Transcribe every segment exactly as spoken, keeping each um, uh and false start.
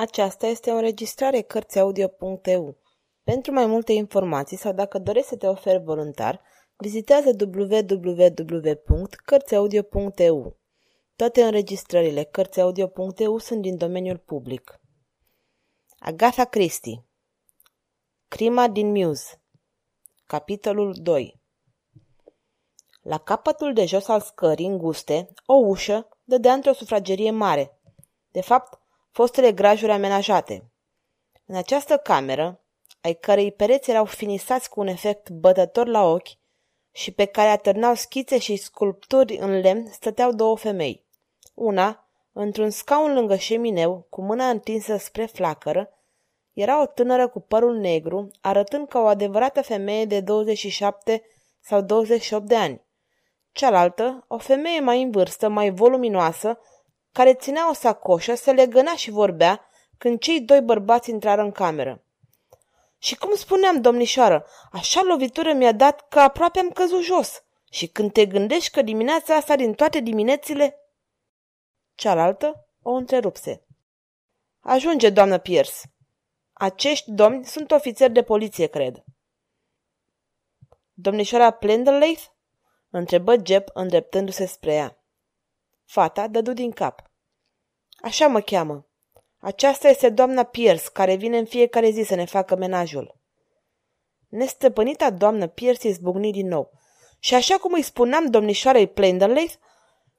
Aceasta este o înregistrare cărți audio punct e u. Pentru mai multe informații sau dacă dorești să te oferi voluntar, vizitează w w w punct cărți audio punct e u. Toate înregistrările cărți audio punct e u sunt din domeniul public. Agatha Christie. Crima din Mews. Capitolul doi. La capătul de jos al scării înguste, o ușă dădea într-o sufragerie mare, de fapt, fostele grajuri amenajate. În această cameră, ai cărei pereți erau finisați cu un efect bătător la ochi și pe care atârnau schițe și sculpturi în lemn, stăteau două femei. Una, într-un scaun lângă șemineu, cu mâna întinsă spre flacără, era o tânără cu părul negru, arătând ca o adevărată femeie de douăzeci și șapte sau douăzeci și opt de ani. Cealaltă, o femeie mai în vârstă, mai voluminoasă, care ținea o sacoșă, se legăna și vorbea când cei doi bărbați intrară în cameră. "Și cum spuneam, domnișoară, așa lovitură mi-a dat că aproape am căzut jos. Și când te gândești că dimineața asta din toate diminețile..." Cealaltă o întrerupse. "Ajunge, doamnă Pierce. Acești domni sunt ofițeri de poliție, cred." "Domnișoara Plenderleith?" întrebă Japp, îndreptându-se spre ea. Fata dădu din cap. "Așa mă cheamă. Aceasta este doamna Pierce, care vine în fiecare zi să ne facă menajul." Nestăpânita doamnă Pierce izbucni din nou. "Și așa cum îi spuneam domnișoarei Plenderleith,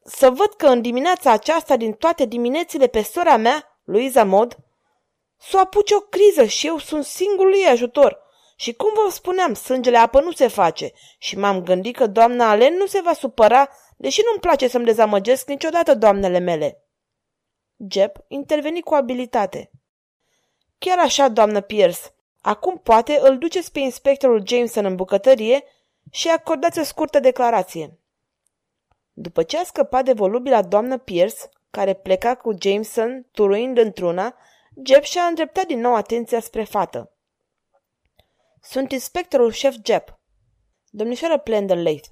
să văd că în dimineața aceasta, din toate diminețile, pe sora mea, Luiza Mod, s-o apuce o criză și eu sunt singurul ei ajutor. Și cum vă spuneam, sângele apă nu se face și m-am gândit că doamna Allen nu se va supăra, deși nu-mi place să-mi dezamăgesc niciodată doamnele mele." Japp interveni cu abilitate. "Chiar așa, doamnă Pierce. Acum poate îl duceți pe inspectorul Jameson în bucătărie și acordați o scurtă declarație." După ce a scăpat de volubila doamnă Pierce, care pleca cu Jameson, turuind într-una, Japp și-a îndreptat din nou atenția spre fată. "Sunt inspectorul șef Japp. Domnișoară Plenderleith,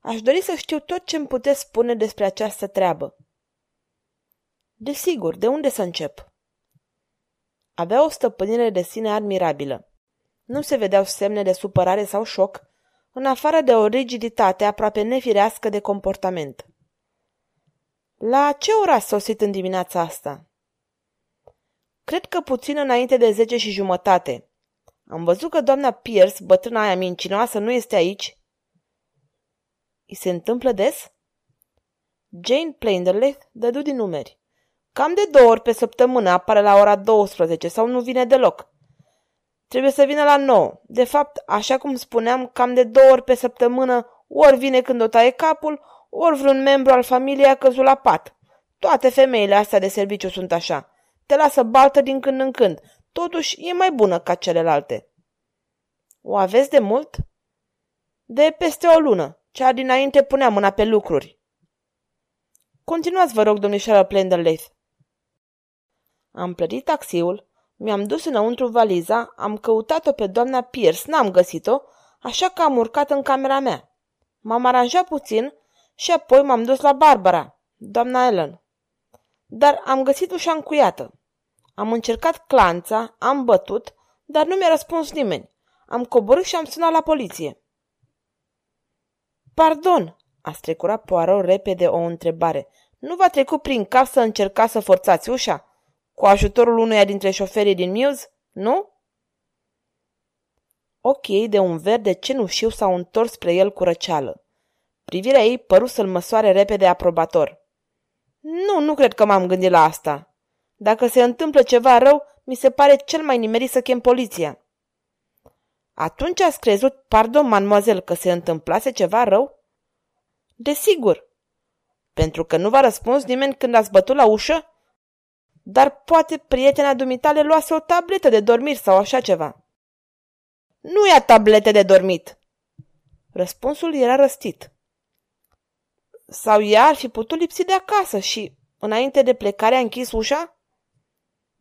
aș dori să știu tot ce îmi puteți spune despre această treabă." "Desigur, de unde să încep?" Avea o stăpânire de sine admirabilă. Nu se vedeau semne de supărare sau șoc, în afară de o rigiditate aproape nefirească de comportament. "La ce oră a sosit în dimineața asta?" "Cred că puțin înainte de zece și jumătate. Am văzut că doamna Pierce, bătrâna aia mincinoasă, nu este aici." "I se întâmplă des?" Jane Plenderleith dădu din numeri. "Cam de două ori pe săptămână apare la ora douăsprezece sau nu vine deloc. Trebuie să vină la nouă. De fapt, așa cum spuneam, cam de două ori pe săptămână ori vine când o taie capul, ori vreun membru al familiei a căzut la pat. Toate femeile astea de serviciu sunt așa. Te lasă baltă din când în când. Totuși, e mai bună ca celelalte." "O aveți de mult?" "De peste o lună. Cea dinainte punea mâna pe lucruri." "Continuați, vă rog, domnișoară Plenderleith." "Am plătit taxiul, mi-am dus înăuntru valiza, am căutat-o pe doamna Pierce, n-am găsit-o, așa că am urcat în camera mea. M-am aranjat puțin și apoi m-am dus la Barbara, doamna Allen. Dar am găsit ușa încuiată. Am încercat clanța, am bătut, dar nu mi-a răspuns nimeni. Am coborât și am sunat la poliție." "Pardon!" a strecurat Poirot repede o întrebare. "Nu v-a trecut prin cap să încercați să forțați ușa? Cu ajutorul unuia dintre șoferii din Mews, nu?" Ochii ei de un verde cenușiu s-au întors spre el cu răceală. Privirea ei păru să-l măsoare repede aprobator. "Nu, nu cred că m-am gândit la asta. Dacă se întâmplă ceva rău, mi se pare cel mai nimerit să chem poliția." "Atunci ați crezut, pardon, mademoiselle, că se întâmplase ceva rău?" "Desigur." "Pentru că nu v-a răspuns nimeni când ați bătut la ușă?" "Dar poate prietena dumitale luase o tabletă de dormit sau așa ceva." "Nu ia tablete de dormit." Răspunsul era răstit. "Sau ea ar fi putut lipsi de acasă și, înainte de plecare, a închis ușa?"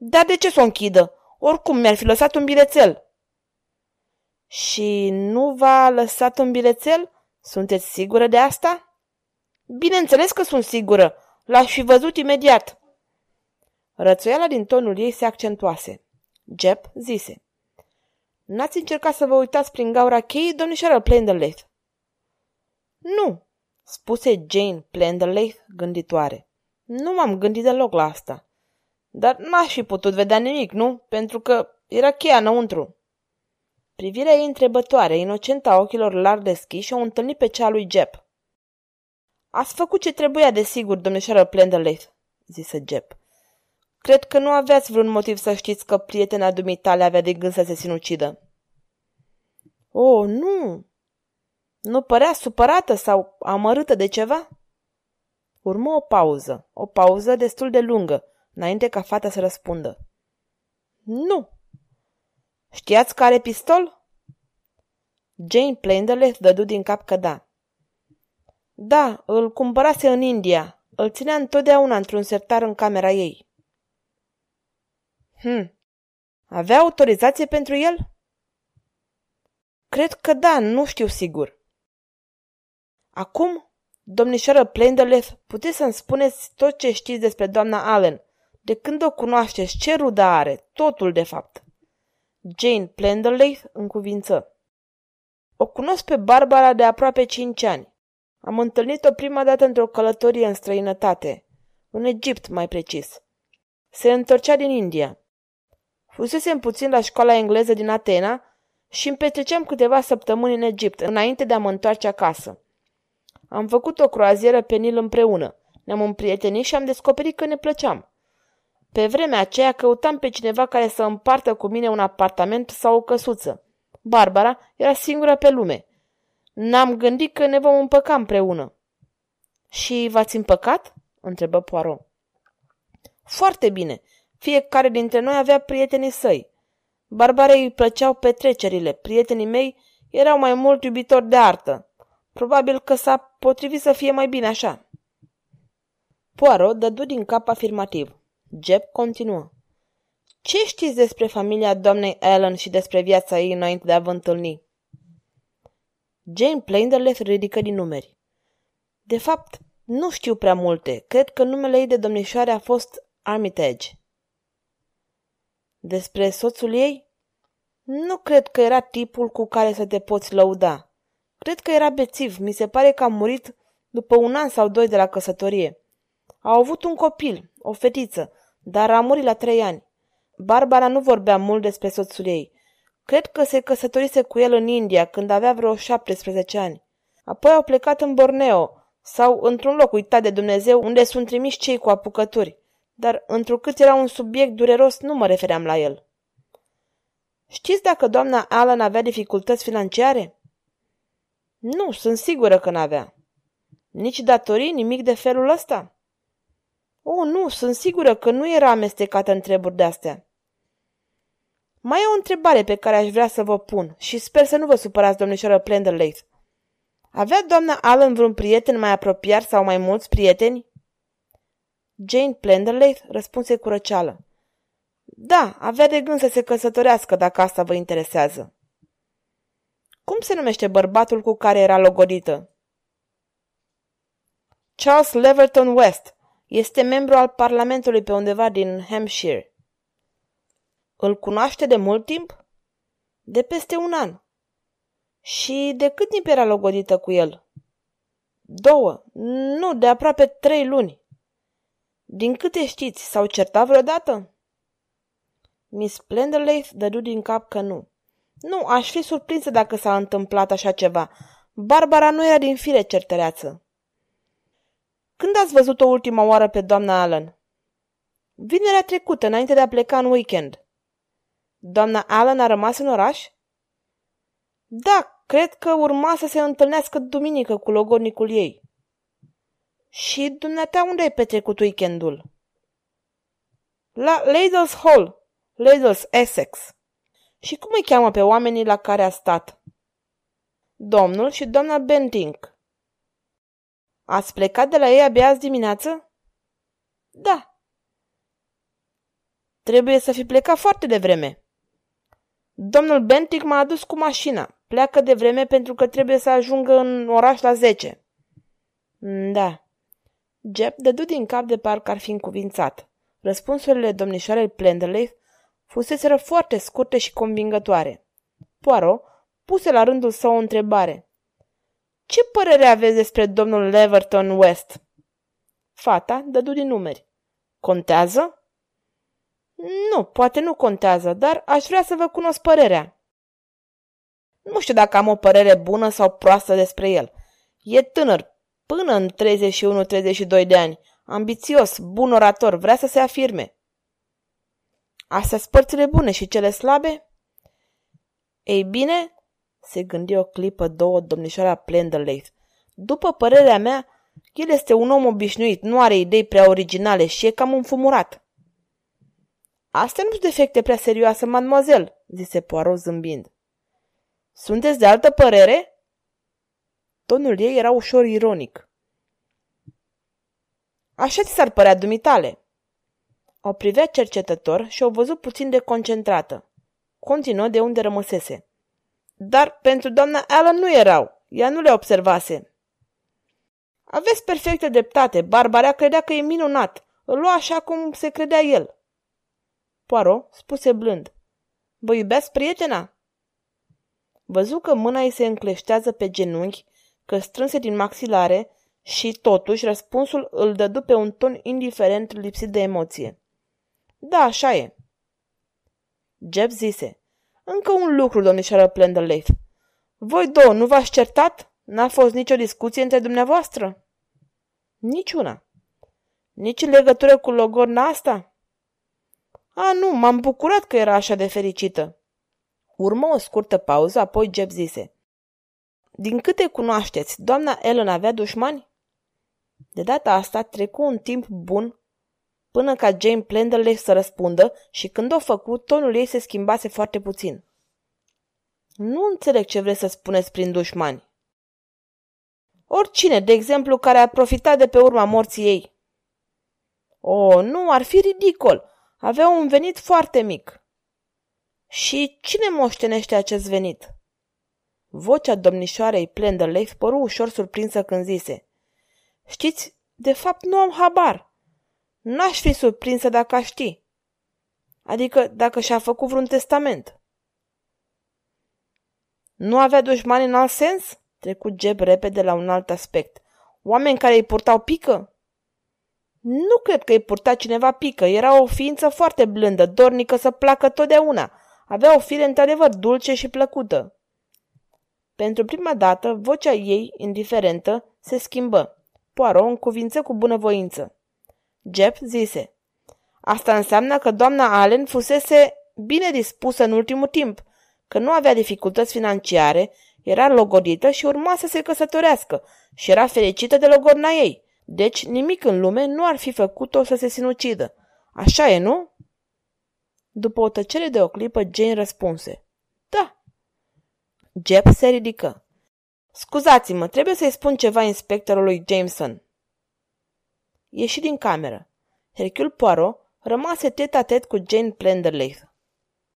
"Dar de ce s-o închidă? Oricum mi-ar fi lăsat un bilețel." "Și nu v-a lăsat un bilețel? Sunteți sigură de asta?" "Bineînțeles că sunt sigură. L-aș fi văzut imediat." Rățuiala din tonul ei se accentuase. Japp zise: "N-ați încercat să vă uitați prin gaura cheii, domnișoară Plenderleith?" "Nu," spuse Jane Plenderleith gânditoare. "Nu m-am gândit deloc la asta. Dar n-aș fi putut vedea nimic, nu? Pentru că era cheia înăuntru." Privirea ei întrebătoare, inocentă a ochilor larg deschiși, o întâlni pe cea lui Japp. "Ați făcut ce trebuia, desigur, domnișoară Plenderleith," zise Japp. "Cred că nu aveați vreun motiv să știți că prietena dumitale avea de gând să se sinucidă." "Oh, nu! Nu părea supărată sau amărâtă de ceva?" Urmă o pauză, o pauză destul de lungă, înainte ca fata să răspundă. "Nu!" "Știați că are pistol?" Jane Plenderleith dădu din cap că da. "Da, îl cumpărase în India. Îl ținea întotdeauna într-un sertar în camera ei." "Hm. Avea autorizație pentru el?" "Cred că da, nu știu sigur." "Acum, domnișoară Plenderleith, puteți să-mi spuneți tot ce știți despre doamna Allen. De când o cunoașteți, ce rudă are, totul de fapt." Jane Plenderleith încuvință. "O cunosc pe Barbara de aproape cinci ani. Am întâlnit-o prima dată într-o călătorie în străinătate, în Egipt mai precis. Se întorcea din India. Fusesem puțin la școala engleză din Atena și îmi petreceam câteva săptămâni în Egipt, înainte de a mă întoarce acasă. Am făcut o croazieră pe Nil împreună, ne-am împrietenit și am descoperit că ne plăceam. Pe vremea aceea căutam pe cineva care să împartă cu mine un apartament sau o căsuță. Barbara era singura pe lume. N-am gândit că ne vom împăca împreună." "Și v-ați împăcat?" întrebă Poirot. "Foarte bine. Fiecare dintre noi avea prietenii săi. Barbarei îi plăceau petrecerile. Prietenii mei erau mai mult iubitori de artă. Probabil că s-a potrivit să fie mai bine așa." Poirot dădu din cap afirmativ. Japp continuă: "Ce știți despre familia doamnei Allen și despre viața ei înainte de a vă întâlni?" Jane Plenderleith ridică din numeri. "De fapt, nu știu prea multe. Cred că numele ei de domnișoare a fost Armitage." "Despre soțul ei? Nu cred că era tipul cu care să te poți lăuda. Cred că era bețiv. Mi se pare că a murit după un an sau doi de la căsătorie. Au avut un copil, o fetiță, dar a murit la trei ani. Barbara nu vorbea mult despre soțul ei. Cred că se căsătorise cu el în India când avea vreo șaptesprezece ani. Apoi au plecat în Borneo sau într-un loc uitat de Dumnezeu unde sunt trimiși cei cu apucături, dar întrucât era un subiect dureros nu mă refeream la el." "Știți dacă doamna Allen avea dificultăți financiare?" "Nu, sunt sigură că n-avea." "Nici datorii, nimic de felul ăsta?" "Oh, nu, sunt sigură că nu era amestecată în treburi de-astea." "Mai e o întrebare pe care aș vrea să vă pun și sper să nu vă supărați, domnișoară Plenderleith. Avea doamna Allen vreun prieten mai apropiat sau mai mulți prieteni?" Jane Plenderleith răspunse cu răceală: "Da, avea de gând să se căsătorească, dacă asta vă interesează." "Cum se numește bărbatul cu care era logodită?" "Charles Laverton-West. Este membru al Parlamentului pe undeva din Hampshire." "Îl cunoaște de mult timp?" "De peste un an." "Și de cât timp era logodită cu el?" Două, nu, de aproape trei luni." "Din câte știți, s-au certat vreodată?" Miss Plenderleith dădu din cap că nu. "Nu, aș fi surprinsă dacă s-a întâmplat așa ceva. Barbara nu era din fire certăreață." "Când ați văzut-o ultima oară pe doamna Allen?" "Vinerea trecută, înainte de a pleca în weekend." "Doamna Allen a rămas în oraș?" "Da, cred că urma să se întâlnească duminică cu logodnicul ei." "Și dumneata unde ai petrecut weekendul?" "La Lazles Hall, Lazles, Essex." "Și cum îi cheamă pe oamenii la care a stat?" "Domnul și doamna Benting." "Ați plecat de la ei abia azi dimineață?" "Da." "Trebuie să fi plecat foarte devreme." "Domnul Benting m-a adus cu mașina. Pleacă devreme pentru că trebuie să ajungă în oraș la zece." "Da." Japp dădu din cap de parcă ar fi încuvințat. Răspunsurile domnișoarei Plenderleith fuseseră foarte scurte și convingătoare. Poirot puse la rândul său o întrebare. Ce părere aveți despre domnul Laverton-West? Fata dădu din numeri. Contează? Nu, poate nu contează, dar aș vrea să vă cunosc părerea. Nu știu dacă am o părere bună sau proastă despre el. E tânăr, până în treizeci și unu treizeci și doi de ani, ambițios, bun orator, vrea să se afirme. Astea-s părțile bune și cele slabe? Ei bine, se gândi o clipă două domnișoara Plenderleith. După părerea mea, el este un om obișnuit, nu are idei prea originale și e cam înfumurat. Astea nu-s defecte prea serioase, mademoiselle, zise Poirot zâmbind. Sunteți de altă părere? Tonul ei era ușor ironic. Așa ți s-ar părea dumitale. O privea cercetător și o văzut puțin deconcentrată. Continuă de unde rămăsese. Dar pentru doamna Allen nu erau. Ea nu le observase. Aveți perfectă dreptate. Barbara credea că e minunat. Îl lua așa cum se credea el. Poirot spuse blând. Vă iubeați prietena? Văzu că mâna ei se încleștează pe genunchi, că strânse din maxilare și, totuși, răspunsul îl dădu pe un ton indiferent lipsit de emoție. Da, așa e. Japp zise. Încă un lucru, domnișoară Plenderleith. Voi două nu v-ați certat? N-a fost nicio discuție între dumneavoastră? Niciuna. Nici legătură cu logorna asta? A, nu, m-am bucurat că era așa de fericită. Urmă o scurtă pauză, apoi Japp zise. Din câte cunoașteți, doamna Allen avea dușmani? De data asta trecu un timp bun până ca Jane Plenderleith să răspundă și când o făcu, tonul ei se schimbase foarte puțin. Nu înțeleg ce vreți să spuneți prin dușmani. Oricine, de exemplu, care a profitat de pe urma morții ei. O, nu, ar fi ridicol. Avea un venit foarte mic. Și cine moștenește acest venit? Vocea domnișoarei Plenderleith păru ușor surprinsă când zise. Știți, de fapt nu am habar. N-aș fi surprinsă dacă aș ști. Adică dacă și-a făcut vreun testament. Nu avea dușmani în alt sens? Trecu Japp repede la un alt aspect. Oameni care îi purtau pică? Nu cred că îi purta cineva pică. Era o ființă foarte blândă, dornică să placă totdeauna. Avea o fire într-adevăr dulce și plăcută. Pentru prima dată, vocea ei, indiferentă, se schimbă. Poirot încuvință cu bunăvoință. Japp zise, asta înseamnă că doamna Allen fusese bine dispusă în ultimul timp, că nu avea dificultăți financiare, era logodită și urma să se căsătorească și era fericită de logorna ei. Deci nimic în lume nu ar fi făcut-o să se sinucidă. Așa e, nu? După o tăcere de o clipă, Jane răspunse, da. Japp se ridică. Scuzați-mă, trebuie să-i spun ceva inspectorului Jameson. Ieși din cameră. Hercule Poirot rămase tet-a-tet cu Jane Plenderleith.